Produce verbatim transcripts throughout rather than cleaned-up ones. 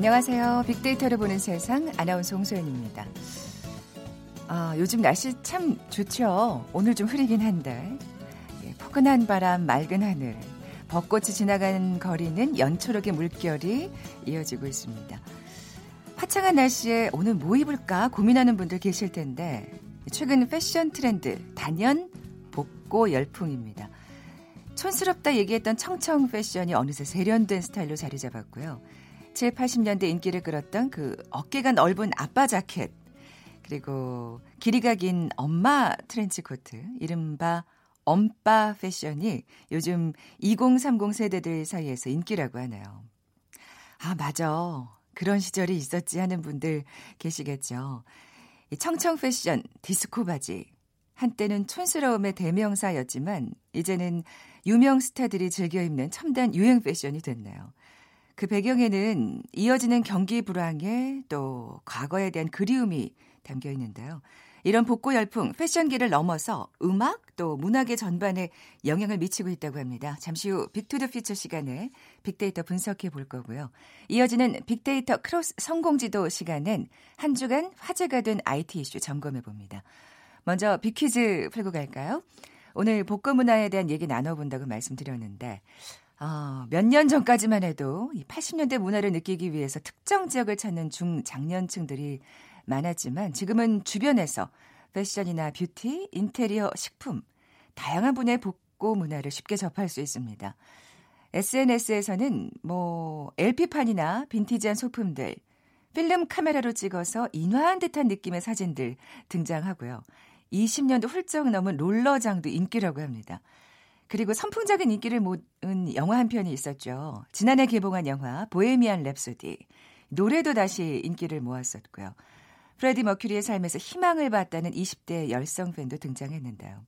안녕하세요. 빅데이터를 보는 세상 아나운서 홍소연입니다. 아, 요즘 날씨 참 좋죠. 오늘 좀 흐리긴 한데 예, 포근한 바람, 맑은 하늘, 벚꽃이 지나간 거리는 연초록의 물결이 이어지고 있습니다. 화창한 날씨에 오늘 뭐 입을까 고민하는 분들 계실 텐데 최근 패션 트렌드 단연 복고 열풍입니다. 촌스럽다 얘기했던 청청 패션이 어느새 세련된 스타일로 자리 잡았고요. 칠팔십 년대 인기를 끌었던 그 어깨가 넓은 아빠 자켓, 그리고 길이가 긴 엄마 트렌치코트, 이른바 엄빠 패션이 요즘 이공삼공 세대들 사이에서 인기라고 하네요. 아, 맞아. 그런 시절이 있었지 하는 분들 계시겠죠. 이 청청 패션, 디스코 바지. 한때는 촌스러움의 대명사였지만 이제는 유명 스타들이 즐겨 입는 첨단 유행 패션이 됐네요. 그 배경에는 이어지는 경기 불황에 또 과거에 대한 그리움이 담겨 있는데요. 이런 복고 열풍, 패션계를 넘어서 음악 또 문화계 전반에 영향을 미치고 있다고 합니다. 잠시 후 빅투더퓨처 시간에 빅데이터 분석해 볼 거고요. 이어지는 빅데이터 크로스 성공지도 시간엔 한 주간 화제가 된 아이티 이슈 점검해 봅니다. 먼저 빅퀴즈 풀고 갈까요? 오늘 복고 문화에 대한 얘기 나눠본다고 말씀드렸는데 어, 몇 년 전까지만 해도 팔십 년대 문화를 느끼기 위해서 특정 지역을 찾는 중장년층들이 많았지만 지금은 주변에서 패션이나 뷰티, 인테리어, 식품, 다양한 분야의 복고 문화를 쉽게 접할 수 있습니다. 에스엔에스에서는 뭐 엘피판이나 빈티지한 소품들, 필름 카메라로 찍어서 인화한 듯한 느낌의 사진들 등장하고요. 이십 년도 훌쩍 넘은 롤러장도 인기라고 합니다. 그리고 선풍적인 인기를 모은 영화 한 편이 있었죠. 지난해 개봉한 영화 보헤미안 랩소디. 노래도 다시 인기를 모았었고요. 프레디 머큐리의 삶에서 희망을 봤다는 이십 대 열성 팬도 등장했는데요.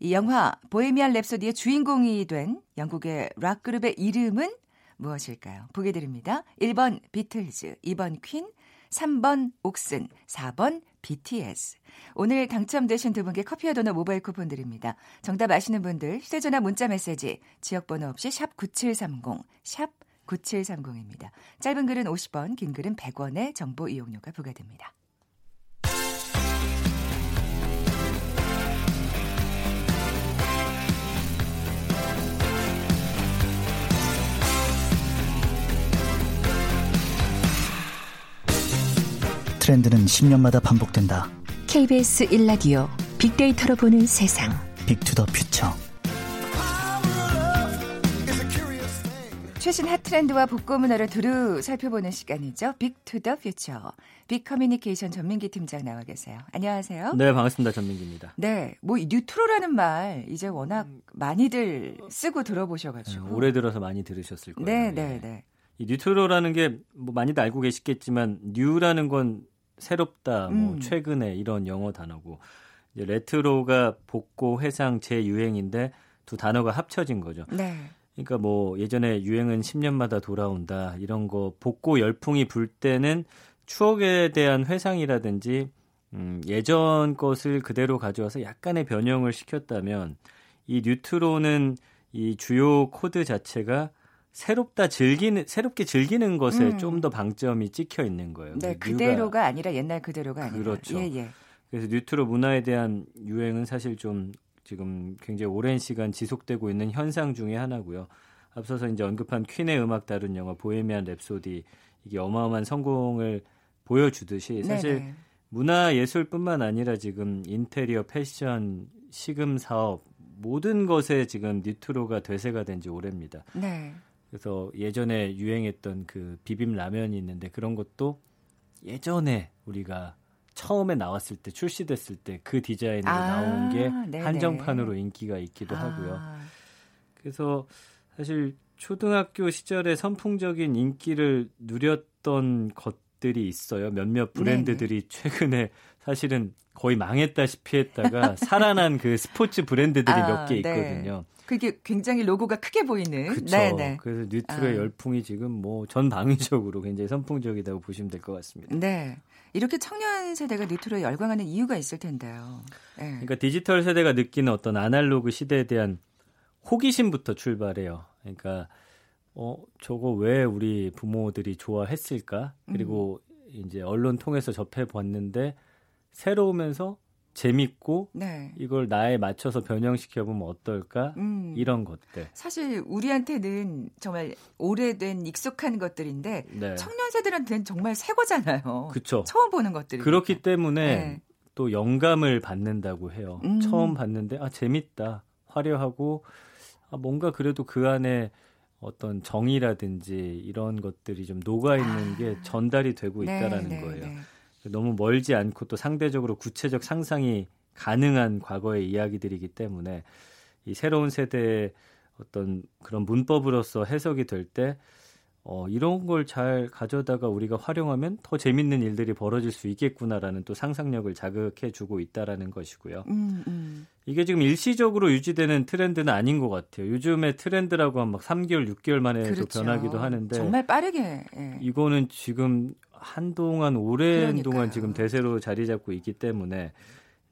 이 영화 보헤미안 랩소디의 주인공이 된 영국의 락그룹의 이름은 무엇일까요? 보게 드립니다. 일 번 비틀즈, 이 번 퀸, 삼 번 옥슨, 사 번 비티에스. 오늘 당첨되신 두 분께 커피와 도넛 모바일 쿠폰 드립니다. 정답 아시는 분들 휴대전화 문자 메시지 지역번호 없이 샵 구칠삼공, 샵 구칠삼공입니다. 짧은 글은 오십 원, 긴 글은 백 원의 정보 이용료가 부과됩니다. 트렌드는 십 년마다 반복된다. 케이비에스 일 라디오 빅데이터로 보는 세상. 빅투더퓨처. 최신 핫 트렌드와 복고 문화를 두루 살펴보는 시간이죠. 빅투더퓨처. 빅 커뮤니케이션 전민기 팀장 나와 계세요. 안녕하세요. 네, 반갑습니다. 전민기입니다. 네, 뭐 뉴트로라는 말 이제 워낙 많이들 쓰고 들어보셔가지고. 네, 오래 들어서 많이 들으셨을 거예요. 네, 네, 네. 이 뉴트로라는 게 뭐 많이들 알고 계시겠지만 뉴라는 건 새롭다, 뭐 음. 최근에 이런 영어 단어고 이제 레트로가 복고, 회상, 재유행인데 두 단어가 합쳐진 거죠. 네. 그러니까 뭐 예전에 유행은 십 년마다 돌아온다 이런 거 복고 열풍이 불 때는 추억에 대한 회상이라든지 음, 예전 것을 그대로 가져와서 약간의 변형을 시켰다면 이 뉴트로는 이 주요 코드 자체가 새롭다 즐기는 새롭게 즐기는 것에 음. 좀 더 방점이 찍혀 있는 거예요. 네, 그대로가 뉴가, 아니라 옛날 그대로가 아니라. 그렇죠. 예, 예. 그래서 뉴트로 문화에 대한 유행은 사실 좀 지금 굉장히 오랜 시간 지속되고 있는 현상 중에 하나고요. 앞서서 이제 언급한 퀸의 음악 다룬 영화 보헤미안 랩소디 이게 어마어마한 성공을 보여주듯이 사실 네네. 문화 예술뿐만 아니라 지금 인테리어, 패션, 식음 사업 모든 것에 지금 뉴트로가 대세가 된 지 오래입니다. 네. 그래서 예전에 유행했던 그 비빔 라면이 있는데 그런 것도 예전에 우리가 처음에 나왔을 때 출시됐을 때 그 디자인으로 아, 나온 게 네네. 한정판으로 인기가 있기도 아. 하고요. 그래서 사실 초등학교 시절에 선풍적인 인기를 누렸던 것들이 있어요. 몇몇 브랜드들이 네네. 최근에 사실은 거의 망했다시피 했다가 살아난 그 스포츠 브랜드들이 아, 몇 개 있거든요. 네. 그게 굉장히 로고가 크게 보이는. 그렇죠. 네네. 그래서 뉴트로의 아. 열풍이 지금 뭐 전방위적으로 굉장히 선풍적이라고 보시면 될 것 같습니다. 네. 이렇게 청년 세대가 뉴트로에 열광하는 이유가 있을 텐데요. 네. 그러니까 디지털 세대가 느끼는 어떤 아날로그 시대에 대한 호기심부터 출발해요. 그러니까 어, 저거 왜 우리 부모들이 좋아했을까? 그리고 음. 이제 언론 통해서 접해봤는데 새로우면서 재밌고 네. 이걸 나에 맞춰서 변형시켜보면 어떨까? 음. 이런 것들. 사실 우리한테는 정말 오래된 익숙한 것들인데 네. 청년 세대한테는 정말 새 거잖아요. 그쵸. 처음 보는 것들이. 그렇기 때문에 네. 또 영감을 받는다고 해요. 음. 처음 봤는데 아 재밌다. 화려하고 아, 뭔가 그래도 그 안에 어떤 정의라든지 이런 것들이 좀 녹아있는 아. 게 전달이 되고 네, 있다라는 네, 거예요. 네. 너무 멀지 않고 또 상대적으로 구체적 상상이 가능한 과거의 이야기들이기 때문에 이 새로운 세대의 어떤 그런 문법으로서 해석이 될 때 어, 이런 걸 잘 가져다가 우리가 활용하면 더 재밌는 일들이 벌어질 수 있겠구나라는 또 상상력을 자극해주고 있다라는 것이고요. 음, 음. 이게 지금 일시적으로 유지되는 트렌드는 아닌 것 같아요. 요즘에 트렌드라고 하면 막 삼 개월, 육 개월 만에도 그렇죠. 변하기도 하는데 정말 빠르게 예. 이거는 지금 한동안 오랜 동안 지금 대세로 자리 잡고 있기 때문에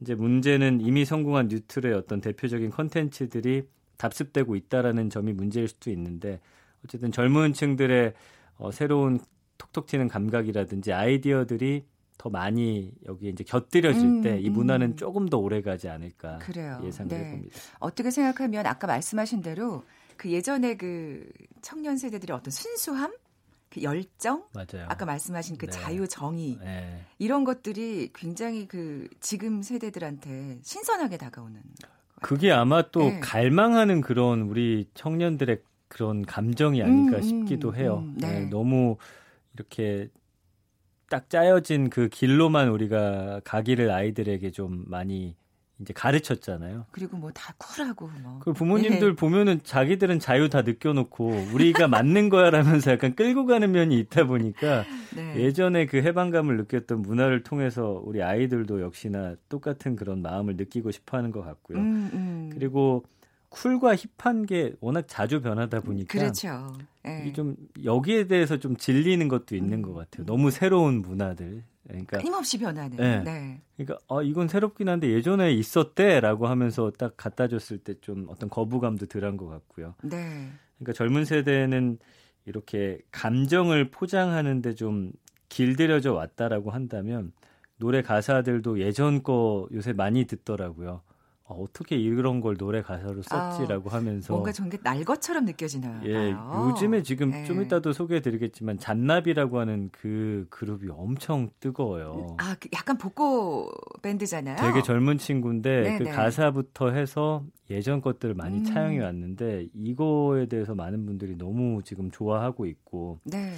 이제 문제는 이미 성공한 뉴트로의 어떤 대표적인 컨텐츠들이 답습되고 있다라는 점이 문제일 수도 있는데 어쨌든 젊은 층들의 어, 새로운 톡톡 튀는 감각이라든지 아이디어들이 더 많이 여기 이제 곁들여질 음, 때 이 문화는 음. 조금 더 오래가지 않을까 그래요. 예상을 네. 해봅니다. 어떻게 생각하면 아까 말씀하신 대로 그 예전에 그 청년 세대들의 어떤 순수함, 그 열정, 맞아요. 아까 말씀하신 그 네. 자유 정의 네. 이런 것들이 굉장히 그 지금 세대들한테 신선하게 다가오는. 그게 아마 또 네. 갈망하는 그런 우리 청년들의 그런 감정이 아닐까 음, 음, 싶기도 해요. 음, 네. 네, 너무 이렇게 딱 짜여진 그 길로만 우리가 가기를 아이들에게 좀 많이 이제 가르쳤잖아요. 그리고 뭐 다 쿨하고 뭐. 그 부모님들 네. 보면은 자기들은 자유 다 느껴놓고 우리가 맞는 거야라면서 약간 끌고 가는 면이 있다 보니까 네. 예전에 그 해방감을 느꼈던 문화를 통해서 우리 아이들도 역시나 똑같은 그런 마음을 느끼고 싶어하는 것 같고요. 음, 음. 그리고 쿨과 힙한 게 워낙 자주 변하다 보니까 그렇죠. 네. 이게 좀 여기에 대해서 좀 질리는 것도 있는 음. 것 같아요. 너무 새로운 문화들, 그러니까 끊임없이 변하는. 네. 네. 그러니까 아, 이건 새롭긴 한데 예전에 있었대라고 하면서 딱 갖다 줬을 때 좀 어떤 거부감도 덜한 것 같고요. 네. 그러니까 젊은 세대는 이렇게 감정을 포장하는데 좀 길들여져 왔다라고 한다면 노래 가사들도 예전 거 요새 많이 듣더라고요. 어떻게 이런 걸 노래 가사로 썼지라고 아, 하면서 뭔가 저게 날 것처럼 느껴지나요? 예, 요즘에 지금 네. 좀 이따도 소개해드리겠지만 잔나비라고 하는 그 그룹이 엄청 뜨거워요. 아, 약간 복고 밴드잖아요. 되게 젊은 친구인데 네네. 그 가사부터 해서 예전 것들을 많이 음. 차용해 왔는데 이거에 대해서 많은 분들이 너무 지금 좋아하고 있고 네.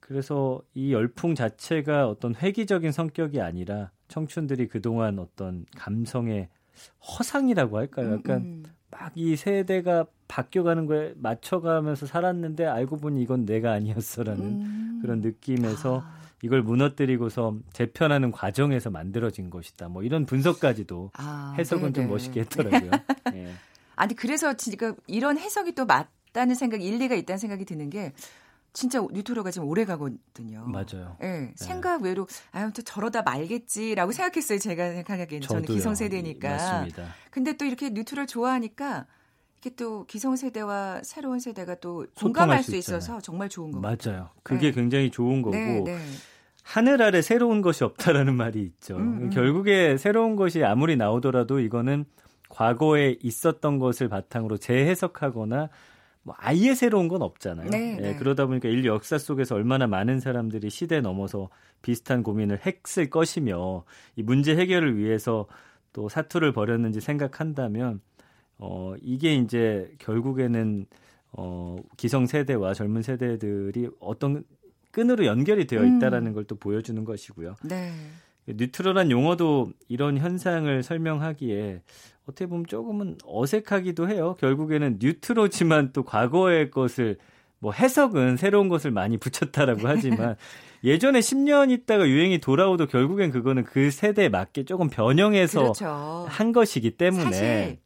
그래서 이 열풍 자체가 어떤 획기적인 성격이 아니라 청춘들이 그동안 어떤 감성에 허상이라고 할까요? 약간 음, 음. 막 이 세대가 바뀌어가는 거에 맞춰가면서 살았는데 알고 보니 이건 내가 아니었어라는 음. 그런 느낌에서 아. 이걸 무너뜨리고서 재편하는 과정에서 만들어진 것이다. 뭐 이런 분석까지도 아, 해석은 네네. 좀 멋있게 했더라고요. 예. 아니 그래서 지금 이런 해석이 또 맞다는 생각, 일리가 있다는 생각이 드는 게 진짜 뉴트로가 지금 오래 가거든요. 맞아요. 예, 네, 생각 네. 외로 아유 저 저러다 말겠지라고 생각했어요. 제가 생각하기에는 저는 기성세대니까. 맞습니다. 근데 또 이렇게 뉴트로를 좋아하니까 이게 또 기성세대와 새로운 세대가 또 공감할 수, 수 있어서 정말 좋은 거고. 맞아요. 그게 네. 굉장히 좋은 거고. 네, 네. 하늘 아래 새로운 것이 없다라는 말이 있죠. 음, 음. 결국에 새로운 것이 아무리 나오더라도 이거는 과거에 있었던 것을 바탕으로 재해석하거나 아예 새로운 건 없잖아요. 네, 네. 예, 그러다 보니까 인류 역사 속에서 얼마나 많은 사람들이 시대 넘어서 비슷한 고민을 했을 것이며 이 문제 해결을 위해서 또 사투를 벌였는지 생각한다면 어, 이게 이제 결국에는 어, 기성세대와 젊은 세대들이 어떤 끈으로 연결이 되어 있다라는 음. 걸 또 보여주는 것이고요. 네. 뉴트로란 용어도 이런 현상을 설명하기에 어떻게 보면 조금은 어색하기도 해요. 결국에는 뉴트로지만 또 과거의 것을 뭐 해석은 새로운 것을 많이 붙였다라고 하지만 예전에 십 년 있다가 유행이 돌아오도 결국엔 그거는 그 세대에 맞게 조금 변형해서 그렇죠. 한 것이기 때문에 사실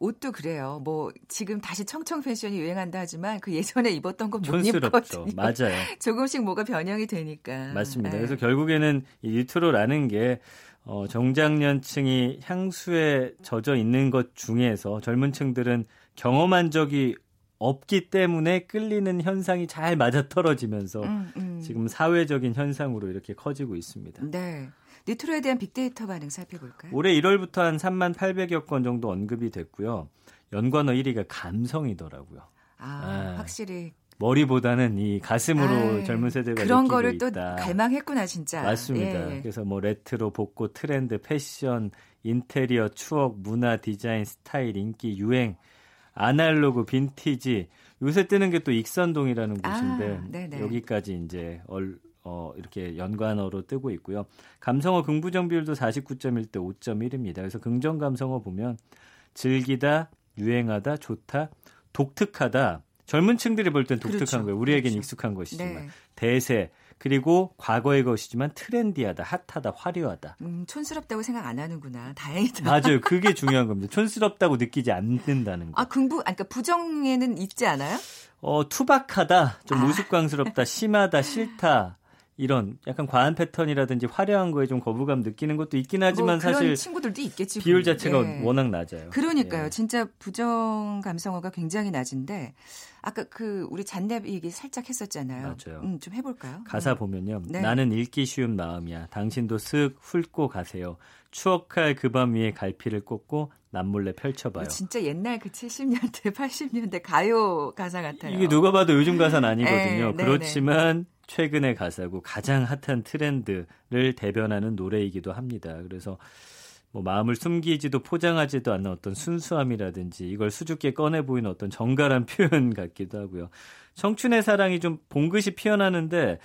옷도 그래요. 뭐 지금 다시 청청 패션이 유행한다 하지만 그 예전에 입었던 건 못 입거든요. 맞아요. 조금씩 뭐가 변형이 되니까. 맞습니다. 네. 그래서 결국에는 이 뉴트로라는 게 어, 정장년층이 향수에 젖어 있는 것 중에서 젊은 층들은 경험한 적이 없기 때문에 끌리는 현상이 잘 맞아떨어지면서 음, 음. 지금 사회적인 현상으로 이렇게 커지고 있습니다. 네. 뉴트로에 대한 빅데이터 반응 살펴볼까요? 올해 일월부터 한 삼만 팔백여 건 정도 언급이 됐고요. 연관어 일 위가 감성이더라고요. 아, 아. 확실히. 머리보다는 이 가슴으로 아이, 젊은 세대가 그런 느끼고 거를 있다. 또 갈망했구나 진짜. 맞습니다. 예. 그래서 뭐 레트로, 복고, 트렌드, 패션, 인테리어, 추억, 문화, 디자인, 스타일, 인기, 유행, 아날로그, 빈티지. 요새 뜨는 게 또 익선동이라는 곳인데 아, 여기까지 이제 얼, 어, 이렇게 연관어로 뜨고 있고요. 감성어 긍부정 비율도 사십구 점 일 대 오 점 일입니다. 그래서 긍정 감성어 보면 즐기다, 유행하다, 좋다, 독특하다. 젊은 층들이 볼 땐 독특한 그렇죠. 거예요. 우리에겐 그렇죠. 익숙한 것이지만. 네. 대세, 그리고 과거의 것이지만 트렌디하다, 핫하다, 화려하다. 음, 촌스럽다고 생각 안 하는구나. 다행이다. 맞아요. 그게 중요한 겁니다. 촌스럽다고 느끼지 않는다는 거. 아, 긍부, 그러니까 부정에는 있지 않아요? 어, 투박하다, 좀 아. 우스꽝스럽다, 심하다, 싫다. 이런 약간 과한 패턴이라든지 화려한 거에 좀 거부감 느끼는 것도 있긴 하지만 뭐 그런 사실 친구들도 있겠지, 비율 자체가 네. 워낙 낮아요. 그러니까요. 예. 진짜 부정 감성어가 굉장히 낮은데 아까 그 우리 잔나비 얘기 살짝 했었잖아요. 맞아요. 음, 좀 해볼까요? 가사 보면요. 네. 나는 읽기 쉬운 마음이야. 당신도 쓱 훑고 가세요. 추억할 그 밤 위에 갈피를 꽂고 남몰래 펼쳐봐요. 진짜 옛날 그 칠십 년대, 팔십 년대 가요 가사 같아요. 이게 누가 봐도 요즘 가사는 아니거든요. 에, 그렇지만 최근의 가사고 가장 핫한 트렌드를 대변하는 노래이기도 합니다. 그래서 뭐 마음을 숨기지도 포장하지도 않는 어떤 순수함이라든지 이걸 수줍게 꺼내 보이는 어떤 정갈한 표현 같기도 하고요. 청춘의 사랑이 좀 봉긋이 피어나는데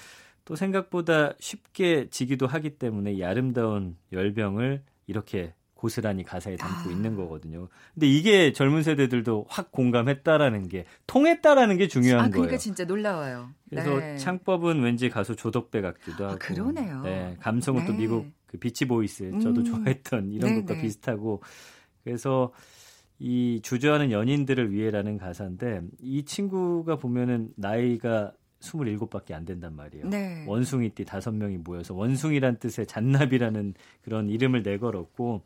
또 생각보다 쉽게 지기도 하기 때문에 이 아름다운 열병을 이렇게 고스란히 가사에 담고 아. 있는 거거든요. 근데 이게 젊은 세대들도 확 공감했다라는 게 통했다라는 게 중요한 아, 그러니까 거예요. 그러니까 진짜 놀라워요. 그래서 네. 창법은 왠지 가수 조덕배 같기도 하고. 아, 그러네요. 네, 감성은 네. 또 미국 그 비치보이스 저도 음. 좋아했던 이런 네네. 것과 비슷하고. 그래서 이 주저하는 연인들을 위해라는 가사인데 이 친구가 보면은 나이가 스물일곱밖에 안 된단 말이에요. 네. 원숭이띠 다섯 명이 모여서 원숭이란 뜻의 잔나비라는 그런 이름을 내걸었고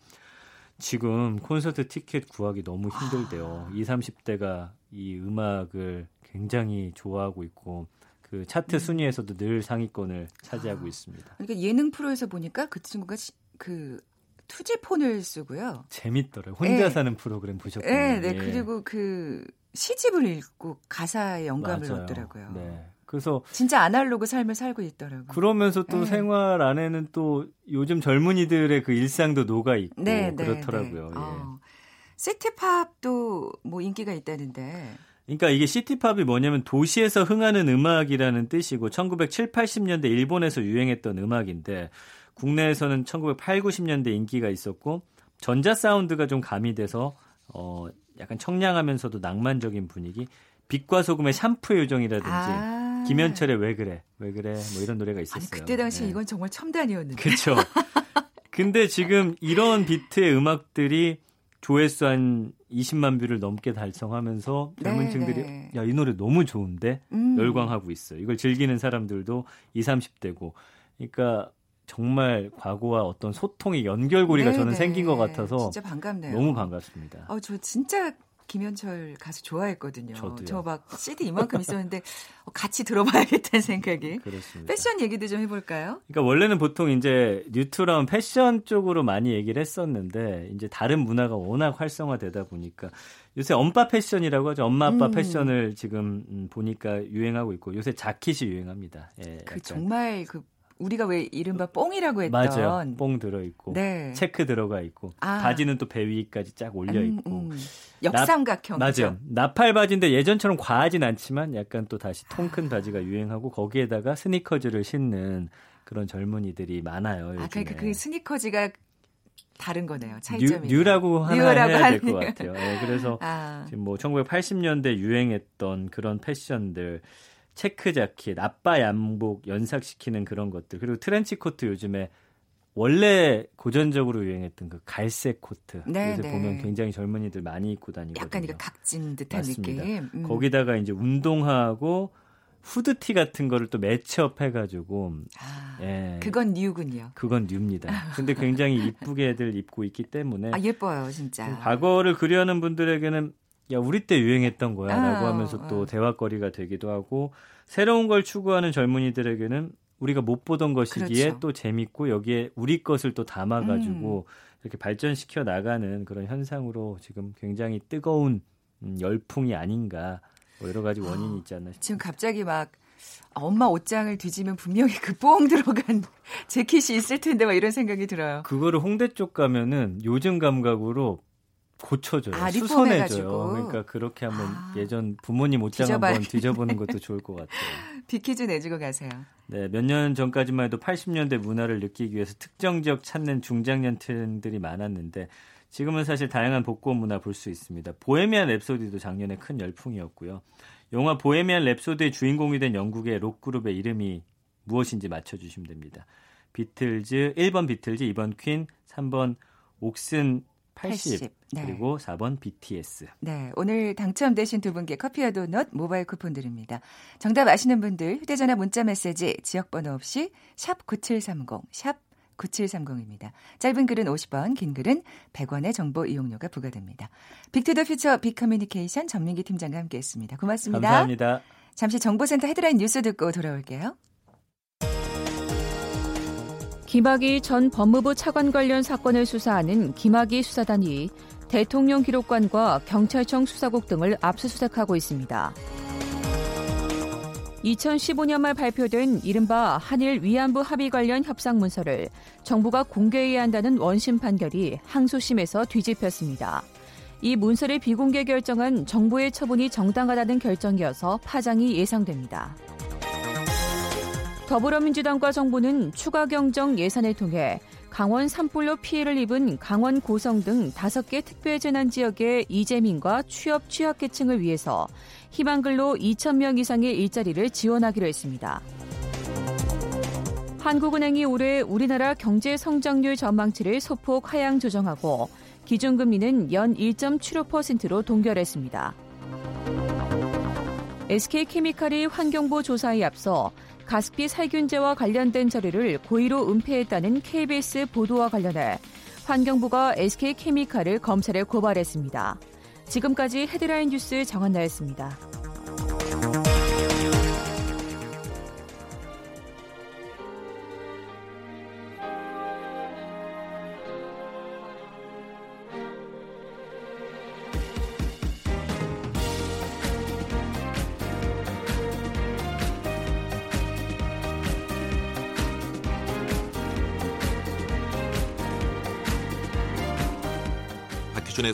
지금 콘서트 티켓 구하기 너무 힘들대요. 아. 이십, 삼십대가 이 음악을 굉장히 좋아하고 있고 그 차트 순위에서도 늘 상위권을 차지하고 아. 있습니다. 그러니까 예능 프로에서 보니까 그 친구가 그 투지폰을 쓰고요. 재밌더라고요. 혼자 에. 사는 프로그램 보셨군요. 네. 네. 그리고 그 시집을 읽고 가사에 영감을 맞아요. 얻더라고요. 네. 그래서 진짜 아날로그 삶을 살고 있더라고요. 그러면서 또 네. 생활 안에는 또 요즘 젊은이들의 그 일상도 녹아 있고 네, 그렇더라고요. 네, 네. 예. 어. 시티팝도 뭐 인기가 있다는데. 그러니까 이게 시티팝이 뭐냐면 도시에서 흥하는 음악이라는 뜻이고 천구백칠십, 팔십 년대 일본에서 유행했던 음악인데 국내에서는 천구백팔십, 구십 년대 인기가 있었고 전자 사운드가 좀 가미돼서 어 약간 청량하면서도 낭만적인 분위기. 빛과 소금의 샴푸의 요정이라든지 아~ 김현철의 왜 그래 왜 그래 뭐 이런 노래가 있었어요. 아니, 그때 당시 네. 이건 정말 첨단이었는데. 그렇죠. 근데 지금 이런 비트의 음악들이 조회수 한 이십만 뷰를 넘게 달성하면서 젊은층들이 야, 이 노래 너무 좋은데 음. 열광하고 있어요. 이걸 즐기는 사람들도 이십, 삼십대고 그러니까 정말 과거와 어떤 소통의 연결고리가 네네. 저는 생긴 것 같아서 진짜 반갑네요. 너무 반갑습니다. 어, 저 진짜 김현철 가수 좋아했거든요. 저도요. 저 막 씨디 이만큼 있었는데 같이 들어봐야겠다는 생각이. 그렇습니다. 패션 얘기도 좀 해볼까요? 그러니까 원래는 보통 이제 뉴트로 패션 쪽으로 많이 얘기를 했었는데 이제 다른 문화가 워낙 활성화되다 보니까 요새 엄빠 패션이라고 하죠. 엄마 아빠 음. 패션을 지금 보니까 유행하고 있고 요새 자켓이 유행합니다. 예, 그 정말 그. 우리가 왜 이른바 뽕이라고 했던 맞아요. 뽕 들어있고 네. 체크 들어가 있고 아. 바지는 또 배 위까지 쫙 올려있고 음, 음. 역삼각형 나, 맞아요. 나팔 바지인데 예전처럼 과하진 않지만 약간 또 다시 통 큰 바지가 유행하고 거기에다가 스니커즈를 신는 그런 젊은이들이 많아요. 요즘에. 아, 그러니까 그 스니커즈가 다른 거네요. 차이점이. 뉴라고 하나 해야 될 것 같아요. 네, 그래서 아. 지금 뭐 천구백팔십 년대 유행했던 그런 패션들 체크 자켓, 아빠 양복 연상시키는 그런 것들. 그리고 트렌치 코트 요즘에 원래 고전적으로 유행했던 그 갈색 코트. 네, 요새 네. 보면 굉장히 젊은이들 많이 입고 다니거든요. 약간 이거 각진 듯한 맞습니다. 느낌. 음. 거기다가 이제 운동화하고 후드티 같은 거를 또 매치업해가지고. 아, 예. 그건 뉴군요. 그건 뉴입니다. 근데 굉장히 이쁘게들 입고 있기 때문에. 아, 예뻐요, 진짜. 과거를 그리워하는 분들에게는 야, 우리 때 유행했던 거야 라고 아, 하면서 또 아. 대화거리가 되기도 하고, 새로운 걸 추구하는 젊은이들에게는 우리가 못 보던 것이기에 그렇죠. 또 재밌고 여기에 우리 것을 또 담아가지고 음. 이렇게 발전시켜 나가는 그런 현상으로 지금 굉장히 뜨거운 열풍이 아닌가, 뭐 여러 가지 원인이 어, 있지 않나 싶습니다. 지금 갑자기 막 엄마 옷장을 뒤지면 분명히 그 뽕 들어간 재킷이 있을 텐데 막 이런 생각이 들어요. 그거를 홍대 쪽 가면은 요즘 감각으로 고쳐줘요. 아, 수선해줘요. 그러니까 그렇게 한번 아, 예전 부모님 옷장 뒤져봐야. 한번 뒤져보는 것도 좋을 것 같아요. 빅퀴즈 내주고 가세요. 네, 몇 년 전까지만 해도 팔십 년대 문화를 느끼기 위해서 특정 지역 찾는 중장년 트렌드들이 많았는데 지금은 사실 다양한 복고 문화 볼 수 있습니다. 보헤미안 랩소디도 작년에 큰 열풍이었고요. 영화 보헤미안 랩소디의 주인공이 된 영국의 록그룹의 이름이 무엇인지 맞춰주시면 됩니다. 비틀즈, 일 번 비틀즈, 이 번 퀸, 삼 번 옥슨 팔십, 팔십. 네. 그리고 사 번 비티에스. 네, 오늘 당첨되신 두 분께 커피와 도넛 모바일 쿠폰 드립니다. 정답 아시는 분들 휴대전화 문자메시지 지역번호 없이 샵 구칠삼공, 샵 구칠삼공입니다. 짧은 글은 오십 원, 긴 글은 백 원의 정보 이용료가 부과됩니다. 빅투더 퓨처 빅 커뮤니케이션 전민기 팀장과 함께했습니다. 고맙습니다. 감사합니다. 잠시 정보센터 헤드라인 뉴스 듣고 돌아올게요. 김학의 전 법무부 차관 관련 사건을 수사하는 김학의 수사단이 대통령 기록관과 경찰청 수사국 등을 압수수색하고 있습니다. 이천십오 년 말 발표된 이른바 한일 위안부 합의 관련 협상 문서를 정부가 공개해야 한다는 원심 판결이 항소심에서 뒤집혔습니다. 이 문서를 비공개 결정한 정부의 처분이 정당하다는 결정이어서 파장이 예상됩니다. 더불어민주당과 정부는 추가 경정 예산을 통해 강원 산불로 피해를 입은 강원 고성 등 다섯 개 특별재난지역의 이재민과 취업 취약계층을 위해서 희망근로 이천 명 이상의 일자리를 지원하기로 했습니다. 한국은행이 올해 우리나라 경제 성장률 전망치를 소폭 하향 조정하고 기준금리는 연 일 점 칠오 퍼센트로 동결했습니다. 에스케이케미칼이 환경부 조사에 앞서 가습기 살균제와 관련된 자료를 고의로 은폐했다는 케이비에스 보도와 관련해 환경부가 에스케이케미칼을 검찰에 고발했습니다. 지금까지 헤드라인 뉴스 정한나였습니다. 박희준의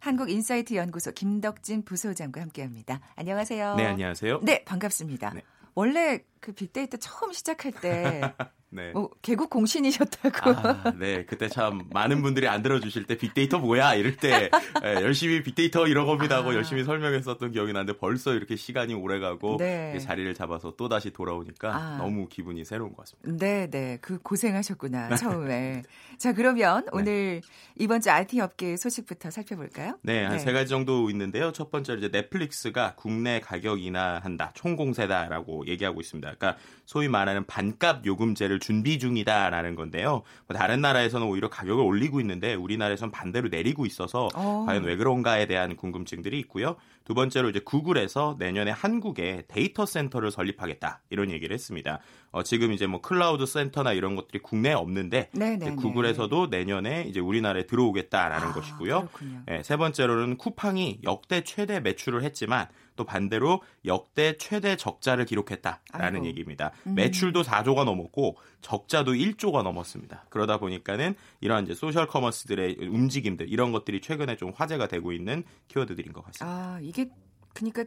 한국인사이트 연구소 김덕진 부소장과 함께합니다. 안녕하세요. 네, 안녕하세요. 네, 반갑습니다. 네. 원래 그 빅데이터 처음 시작할 때 네. 뭐 개국 공신이셨다고. 아, 네, 그때 참 많은 분들이 안 들어주실 때 빅데이터 뭐야 이럴 때 네, 열심히 빅데이터 이런 겁니다 하고 아. 열심히 설명했었던 기억이 나는데 벌써 이렇게 시간이 오래가고 네. 자리를 잡아서 또 다시 돌아오니까 아. 너무 기분이 새로운 것 같습니다. 네, 네, 그 고생하셨구나 처음에. 자, 그러면 오늘 네. 이번 주 아이티 업계의 소식부터 살펴볼까요? 네, 한 세 네. 가지 정도 있는데요. 첫 번째 이제 넷플릭스가 국내 가격 인하한다, 총공세다라고 얘기하고 있습니다. 그러니까 소위 말하는 반값 요금제를 준비 중이다라는 건데요. 뭐 다른 나라에서는 오히려 가격을 올리고 있는데 우리나라에서는 반대로 내리고 있어서 오. 과연 왜 그런가에 대한 궁금증들이 있고요. 두 번째로 이제 구글에서 내년에 한국에 데이터 센터를 설립하겠다 이런 얘기를 했습니다. 어, 지금 이제 뭐 클라우드 센터나 이런 것들이 국내에 없는데 이제 구글에서도 내년에 이제 우리나라에 들어오겠다라는 아, 것이고요. 네, 세 번째로는 쿠팡이 역대 최대 매출을 했지만 또 반대로 역대 최대 적자를 기록했다라는 아이고. 얘기입니다. 매출도 사조가 넘었고 적자도 일조가 넘었습니다. 그러다 보니까는 이러한 이제 소셜 커머스들의 움직임들 이런 것들이 최근에 좀 화제가 되고 있는 키워드들인 것 같습니다. 아, 이게 그러니까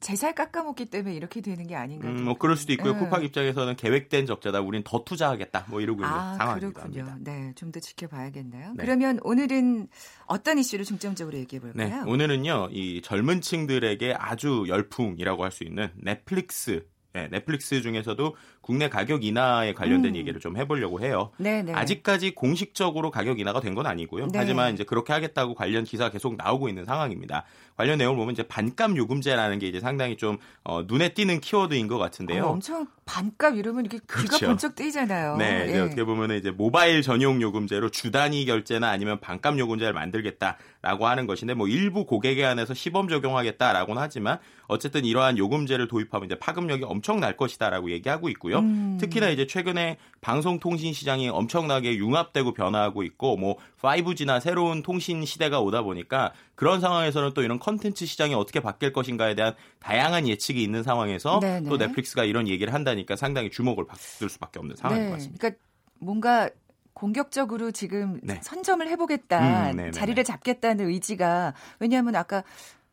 재살 깎아먹기 때문에 이렇게 되는 게 아닌가. 음, 뭐 그럴 수도 있고요. 음. 쿠팡 입장에서는 계획된 적자다. 우린 더 투자하겠다. 뭐 이러고 있는 아, 상황입니다. 그렇군요. 네, 좀 더 지켜봐야겠네요. 네. 그러면 오늘은 어떤 이슈를 중점적으로 얘기해 볼까요? 네, 오늘은요, 이 젊은 층들에게 아주 열풍이라고 할 수 있는 넷플릭스 네, 넷플릭스 중에서도 국내 가격 인하에 관련된 음. 얘기를 좀 해보려고 해요. 네네. 아직까지 공식적으로 가격 인하가 된 건 아니고요. 네. 하지만 이제 그렇게 하겠다고 관련 기사 계속 나오고 있는 상황입니다. 관련 내용을 보면 이제 반값 요금제라는 게 이제 상당히 좀 어, 눈에 띄는 키워드인 것 같은데요. 어, 엄청 반값 이러면 이렇게 그렇죠. 귀가 번쩍 뜨이잖아요. 네, 예. 이제 어떻게 보면 이제 모바일 전용 요금제로 주 단위 결제나 아니면 반값 요금제를 만들겠다라고 하는 것인데 뭐 일부 고객에 한해서 시범 적용하겠다라고는 하지만 어쨌든 이러한 요금제를 도입하면 이제 파급력이 엄청 날 것이다라고 얘기하고 있고요. 음. 특히나 이제 최근에 방송통신 시장이 엄청나게 융합되고 변화하고 있고 뭐 파이브지나 새로운 통신 시대가 오다 보니까 그런 상황에서는 또 이런 콘텐츠 시장이 어떻게 바뀔 것인가에 대한 다양한 예측이 있는 상황에서 네네. 또 넷플릭스가 이런 얘기를 한다니까 상당히 주목을 받을 수밖에 없는 상황인 네. 것 같습니다. 그러니까 뭔가 공격적으로 지금 네. 선점을 해보겠다, 음, 자리를 잡겠다는 의지가 왜냐하면 아까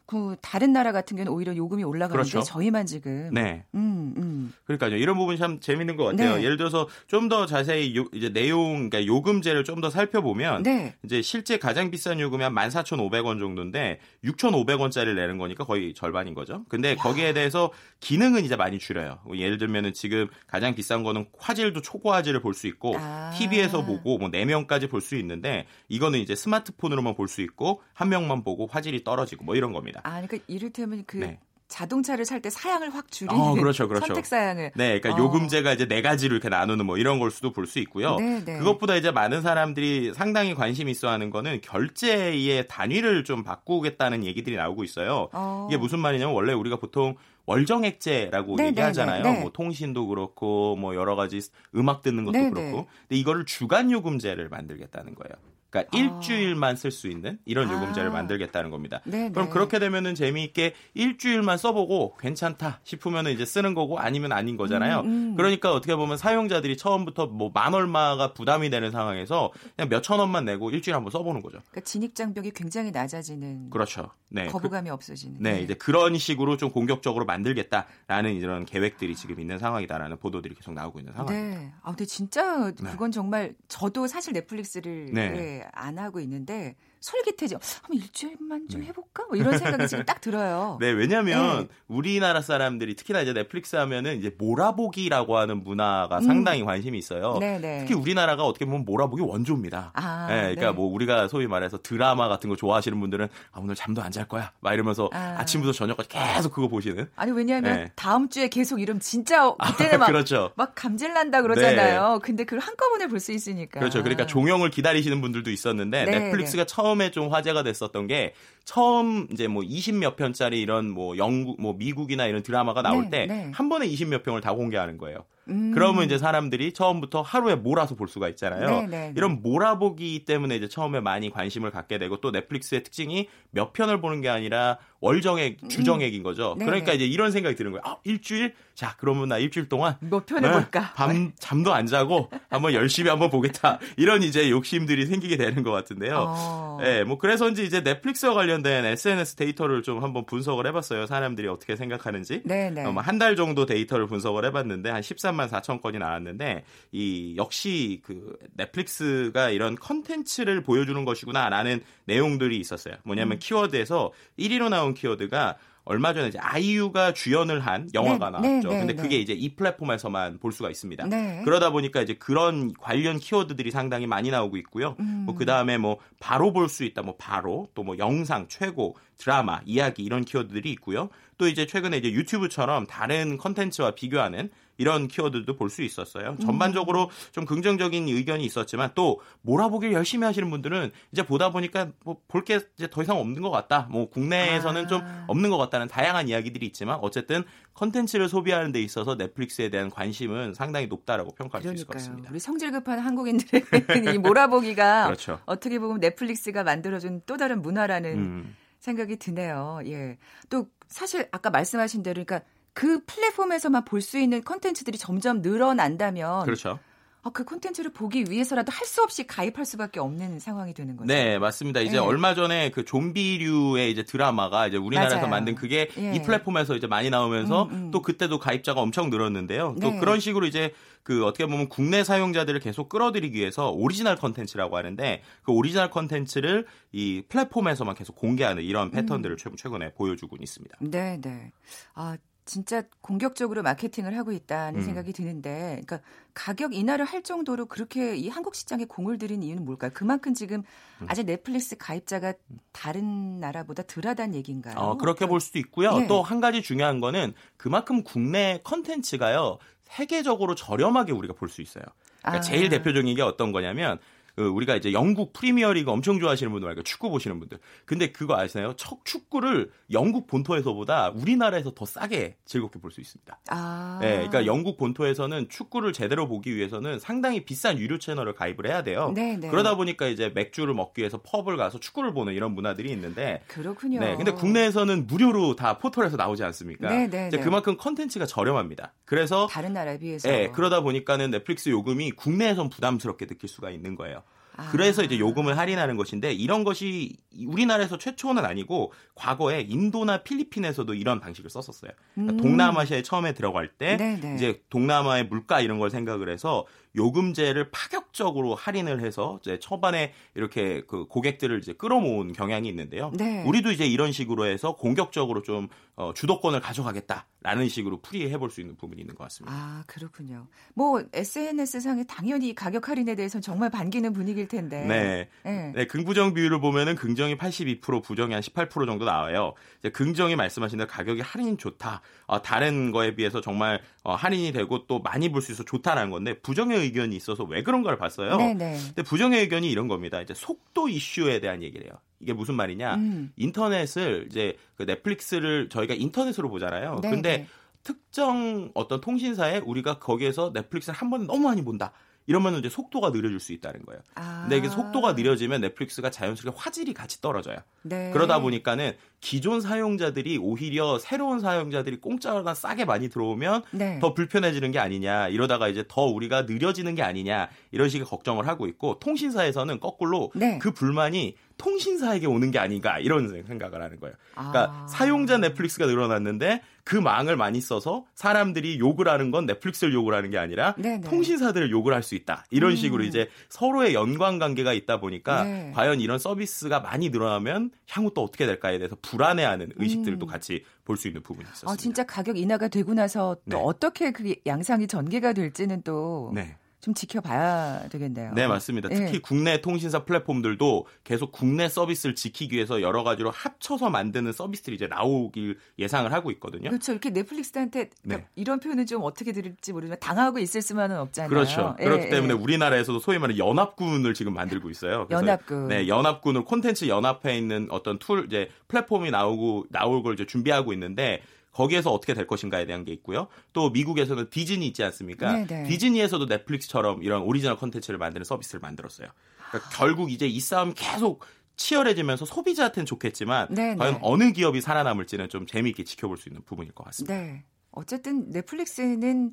그 다른 나라 같은 경우는 오히려 요금이 올라가는데 그렇죠. 저희만 지금. 네. 음, 음. 그러니까요. 이런 부분이 참 재밌는 것 같아요. 네. 예를 들어서 좀 더 자세히 요, 이제 내용, 그러니까 요금제를 좀 더 살펴보면 네. 이제 실제 가장 비싼 요금이 한 만 사천오백 원 정도인데 육천오백 원짜리를 내는 거니까 거의 절반인 거죠. 근데 거기에 대해서 기능은 이제 많이 줄여요. 예를 들면은 지금 가장 비싼 거는 화질도 초고화질을 볼 수 있고 아. 티비에서 보고 뭐 네 명까지 볼 수 있는데 이거는 이제 스마트폰으로만 볼 수 있고 한 명만 보고 화질이 떨어지고 뭐 이런 겁니다. 아, 그러니까 이를테면 그 네. 자동차를 살 때 사양을 확 줄이는 어, 그렇죠, 그렇죠. 선택 사양을. 네, 그러니까 어. 요금제가 이제 네 가지로 이렇게 나누는 뭐 이런 걸 수도 볼 수 있고요. 네, 네. 그것보다 이제 많은 사람들이 상당히 관심 있어하는 거는 결제의 단위를 좀 바꾸겠다는 얘기들이 나오고 있어요. 어. 이게 무슨 말이냐면 원래 우리가 보통 월정액제라고 네, 얘기하잖아요. 네, 네, 네. 뭐 통신도 그렇고 뭐 여러 가지 음악 듣는 것도 네, 그렇고. 네. 근데 이거를 주간 요금제를 만들겠다는 거예요. 그러니까 아. 일주일만 쓸 수 있는 이런 요금제를 아. 만들겠다는 겁니다. 네네. 그럼 그렇게 되면은 재미있게 일주일만 써보고 괜찮다 싶으면은 이제 쓰는 거고 아니면 아닌 거잖아요. 음, 음. 그러니까 어떻게 보면 사용자들이 처음부터 뭐 만 얼마가 부담이 되는 상황에서 그냥 몇천 원만 내고 일주일 한번 써보는 거죠. 그러니까 진입장벽이 굉장히 낮아지는. 그렇죠. 네. 거부감이 그, 없어지는. 네, 네. 이제 그런 식으로 좀 공격적으로 만들겠다라는 이런 계획들이 지금 있는 상황이다라는 보도들이 계속 나오고 있는 상황입니다. 네. 아, 근데 진짜 그건 네. 정말 저도 사실 넷플릭스를. 네. 네. 안 하고 있는데 솔깃해져. 한번 일주일만 좀 해볼까? 뭐 이런 생각이 지금 딱 들어요. 네, 왜냐하면 네. 우리나라 사람들이 특히나 이제 넷플릭스 하면은 이제 몰아보기라고 하는 문화가 음. 상당히 관심이 있어요. 네네. 특히 우리나라가 어떻게 보면 몰아보기 원조입니다. 아, 네, 그러니까 네. 뭐 우리가 소위 말해서 드라마 같은 거 좋아하시는 분들은 아, 오늘 잠도 안 잘 거야. 막 이러면서 아. 아침부터 저녁까지 계속 그거 보시는. 아니 왜냐하면 네. 다음 주에 계속 이러면 진짜 그때는 막, 아, 그렇죠. 막 감질난다 그러잖아요. 네. 근데 그걸 한꺼번에 볼 수 있으니까. 그렇죠. 그러니까 종영을 기다리시는 분들도 있었는데 네, 넷플릭스가 네. 처음 처음에 좀 화제가 됐었던 게 처음 이제 뭐 이십몇 편짜리 이런 뭐 영국, 뭐 미국이나 이런 드라마가 나올 네, 때 한 네. 번에 이십몇 편을 다 공개하는 거예요. 음. 그러면 이제 사람들이 처음부터 하루에 몰아서 볼 수가 있잖아요. 네, 네, 이런 몰아보기 때문에 이제 처음에 많이 관심을 갖게 되고 또 넷플릭스의 특징이 몇 편을 보는 게 아니라 월정액, 주정액인 거죠. 음. 그러니까 이제 이런 생각이 드는 거예요. 아, 일주일? 자, 그러면 나 일주일 동안 몇 편을 네, 볼까? 밤, 잠도 안 자고 한번 열심히 한번 보겠다. 이런 이제 욕심들이 생기게 되는 것 같은데요. 어. 네, 뭐 그래서인지 이제 넷플릭스와 관련된 에스엔에스 데이터를 좀 한번 분석을 해봤어요. 사람들이 어떻게 생각하는지. 네, 네. 한 달 정도 데이터를 분석을 해봤는데 한 십삼만 사천 건이 나왔는데 이 역시 그 넷플릭스가 이런 컨텐츠를 보여주는 것이구나라는 내용들이 있었어요. 뭐냐면 음. 키워드에서 일 위로 나온 키워드가 얼마 전에 이제 아이유가 주연을 한 영화가 네, 나왔죠. 네, 네, 근데 네. 그게 이제 이 플랫폼에서만 볼 수가 있습니다. 네. 그러다 보니까 이제 그런 관련 키워드들이 상당히 많이 나오고 있고요. 음. 뭐 그다음에 뭐 바로 볼 수 있다, 뭐 바로, 또 뭐 영상, 최고, 드라마, 이야기 이런 키워드들이 있고요. 또 이제 최근에 이제 유튜브처럼 다른 컨텐츠와 비교하는 이런 키워드도 볼 수 있었어요. 전반적으로 좀 긍정적인 의견이 있었지만 또 몰아보기를 열심히 하시는 분들은 이제 보다 보니까 뭐 볼 게 이제 더 이상 없는 것 같다. 뭐 국내에서는 아. 좀 없는 것 같다는 다양한 이야기들이 있지만 어쨌든 컨텐츠를 소비하는 데 있어서 넷플릭스에 대한 관심은 상당히 높다라고 평가할 그러니까요. 수 있을 것 같습니다. 우리 성질 급한 한국인들의 이 몰아보기가 그렇죠. 어떻게 보면 넷플릭스가 만들어준 또 다른 문화라는 음. 생각이 드네요. 예. 또 사실 아까 말씀하신 대로 그러니까 그 플랫폼에서만 볼 수 있는 콘텐츠들이 점점 늘어난다면 그렇죠. 어, 그 콘텐츠를 보기 위해서라도 할 수 없이 가입할 수밖에 없는 상황이 되는 거죠. 네, 맞습니다. 이제 네. 얼마 전에 그 좀비류의 이제 드라마가 이제 우리나라에서 맞아요. 만든 그게 예. 이 플랫폼에서 이제 많이 나오면서 음, 음. 또 그때도 가입자가 엄청 늘었는데요. 또 네. 그런 식으로 이제 그 어떻게 보면 국내 사용자들을 계속 끌어들이기 위해서 오리지널 콘텐츠라고 하는데 그 오리지널 콘텐츠를 이 플랫폼에서만 계속 공개하는 이런 패턴들을 음. 최근에 보여주고 있습니다. 네, 네. 아 진짜 공격적으로 마케팅을 하고 있다는 음. 생각이 드는데, 그러니까 가격 인하를 할 정도로 그렇게 이 한국 시장에 공을 들인 이유는 뭘까요? 그만큼 지금 아직 넷플릭스 가입자가 다른 나라보다 덜하다는 얘기인가요? 어, 그렇게 볼 수도 있고요. 예. 또 한 가지 중요한 거는 그만큼 국내 콘텐츠가요, 세계적으로 저렴하게 우리가 볼 수 있어요. 그러니까 아. 제일 대표적인 게 어떤 거냐면, 우리가 이제 영국 프리미어리그 엄청 좋아하시는 분들 말고 축구 보시는 분들. 근데 그거 아시나요? 축구를 영국 본토에서보다 우리나라에서 더 싸게 즐겁게 볼 수 있습니다. 아. 네, 그러니까 영국 본토에서는 축구를 제대로 보기 위해서는 상당히 비싼 유료 채널을 가입을 해야 돼요. 네네. 그러다 보니까 이제 맥주를 먹기 위해서 펍을 가서 축구를 보는 이런 문화들이 있는데. 그렇군요. 네, 근데 국내에서는 무료로 다 포털에서 나오지 않습니까? 네네. 이제 그만큼 컨텐츠가 저렴합니다. 그래서 다른 나라에 비해서. 네, 그러다 보니까는 넷플릭스 요금이 국내에선 부담스럽게 느낄 수가 있는 거예요. 그래서 이제 요금을 할인하는 것인데, 이런 것이 우리나라에서 최초는 아니고 과거에 인도나 필리핀에서도 이런 방식을 썼었어요. 그러니까 음. 동남아시아에 처음에 들어갈 때 네네. 이제 동남아의 물가 이런 걸 생각을 해서 요금제를 파격적으로 할인을 해서 이제 초반에 이렇게 그 고객들을 이제 끌어모은 경향이 있는데요. 네. 우리도 이제 이런 식으로 해서 공격적으로 좀 어, 주도권을 가져가겠다라는 식으로 풀이해 볼 수 있는 부분이 있는 것 같습니다. 아, 그렇군요. 뭐 에스엔에스 상에 당연히 가격 할인에 대해서는 정말 반기는 분위기일 텐데. 네. 네. 네, 긍부정 비율을 보면은 긍정이 팔십이 퍼센트, 부정이 한 십팔 퍼센트 정도 나와요. 이제 긍정이 말씀하신 대로 가격이 할인 좋다. 어, 다른 거에 비해서 정말 어, 할인이 되고 또 많이 볼 수 있어서 좋다라는 건데, 부정의 의견이 있어서 왜 그런가를 봤어요. 네네. 근데 부정의 의견이 이런 겁니다. 이제 속도 이슈에 대한 얘기를 해요. 이게 무슨 말이냐? 음. 인터넷을 이제 그 넷플릭스를 저희가 인터넷으로 보잖아요. 네네. 근데 특정 어떤 통신사에 우리가 거기에서 넷플릭스를 한 번에 너무 많이 본다. 이러면 이제 속도가 느려질 수 있다는 거예요. 아. 근데 이게 속도가 느려지면 넷플릭스가 자연스럽게 화질이 같이 떨어져요. 네. 그러다 보니까는 기존 사용자들이 오히려 새로운 사용자들이 공짜나 싸게 많이 들어오면 네. 더 불편해지는 게 아니냐. 이러다가 이제 더 우리가 느려지는 게 아니냐. 이런 식의 걱정을 하고 있고, 통신사에서는 거꾸로 네. 그 불만이 통신사에게 오는 게 아닌가 이런 생각을 하는 거예요. 그러니까 아. 사용자 넷플릭스가 늘어났는데 그 망을 많이 써서 사람들이 욕을 하는 건 넷플릭스를 욕을 하는 게 아니라 네네. 통신사들을 욕을 할 수 있다. 이런 음. 식으로 이제 서로의 연관관계가 있다 보니까 네. 과연 이런 서비스가 많이 늘어나면 향후 또 어떻게 될까에 대해서 불안해하는 의식들도 음. 같이 볼 수 있는 부분이 있었습니다. 아, 진짜 가격 인하가 되고 나서 또 네. 어떻게 그 양상이 전개가 될지는 또... 네. 좀 지켜봐야 되겠네요. 네, 맞습니다. 특히 네. 국내 통신사 플랫폼들도 계속 국내 서비스를 지키기 위해서 여러 가지로 합쳐서 만드는 서비스들이 이제 나오길 예상을 하고 있거든요. 그렇죠. 이렇게 넷플릭스한테 그러니까 네. 이런 표현은 좀 어떻게 들을지 모르지만 당하고 있을 수만은 없잖아요. 그렇죠. 예, 그렇기 예. 때문에 우리나라에서도 소위 말하는 연합군을 지금 만들고 있어요. 그래서 연합군. 네, 연합군을 콘텐츠 연합에 있는 어떤 툴 이제 플랫폼이 나오고 나올 걸 이제 준비하고 있는데. 거기에서 어떻게 될 것인가에 대한 게 있고요. 또 미국에서는 디즈니 있지 않습니까? 네네. 디즈니에서도 넷플릭스처럼 이런 오리지널 콘텐츠를 만드는 서비스를 만들었어요. 그러니까 결국 이제 이 싸움 계속 치열해지면서 소비자한테는 좋겠지만 네네. 과연 어느 기업이 살아남을지는 좀 재미있게 지켜볼 수 있는 부분일 것 같습니다. 네, 어쨌든 넷플릭스는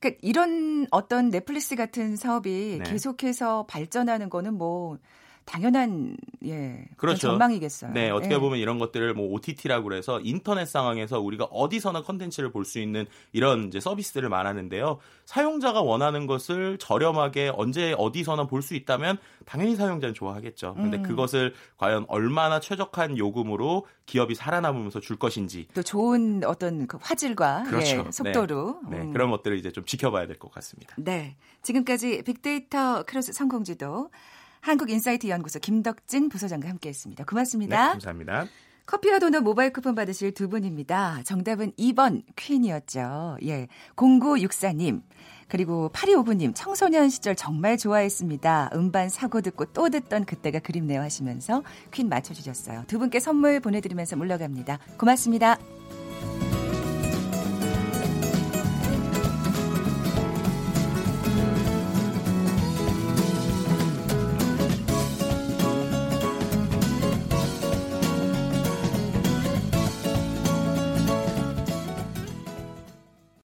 그러니까 이런 어떤 넷플릭스 같은 사업이 네. 계속해서 발전하는 거는 뭐 당연한 예 그렇죠. 전망이겠어요. 네, 어떻게 예. 보면 이런 것들을 뭐 오티티라고 해서 인터넷 상황에서 우리가 어디서나 컨텐츠를 볼 수 있는 이런 이제 서비스들을 말하는데요. 사용자가 원하는 것을 저렴하게 언제 어디서나 볼 수 있다면 당연히 사용자는 좋아하겠죠. 그런데 음. 그것을 과연 얼마나 최적한 요금으로 기업이 살아남으면서 줄 것인지. 또 좋은 어떤 그 화질과 그렇죠. 예, 속도로. 네. 네. 음. 그런 것들을 이제 좀 지켜봐야 될 것 같습니다. 네, 지금까지 빅데이터 크로스 성공지도. 한국인사이트 연구소 김덕진 부서장과 함께했습니다. 고맙습니다. 네, 감사합니다. 커피와 도넛 모바일 쿠폰 받으실 두 분입니다. 정답은 이 번 퀸이었죠. 예, 공구육사 님 그리고 팔이오구 님 청소년 시절 정말 좋아했습니다. 음반 사고 듣고 또 듣던 그때가 그립네요 하시면서 퀸 맞춰주셨어요. 두 분께 선물 보내드리면서 물러갑니다. 고맙습니다.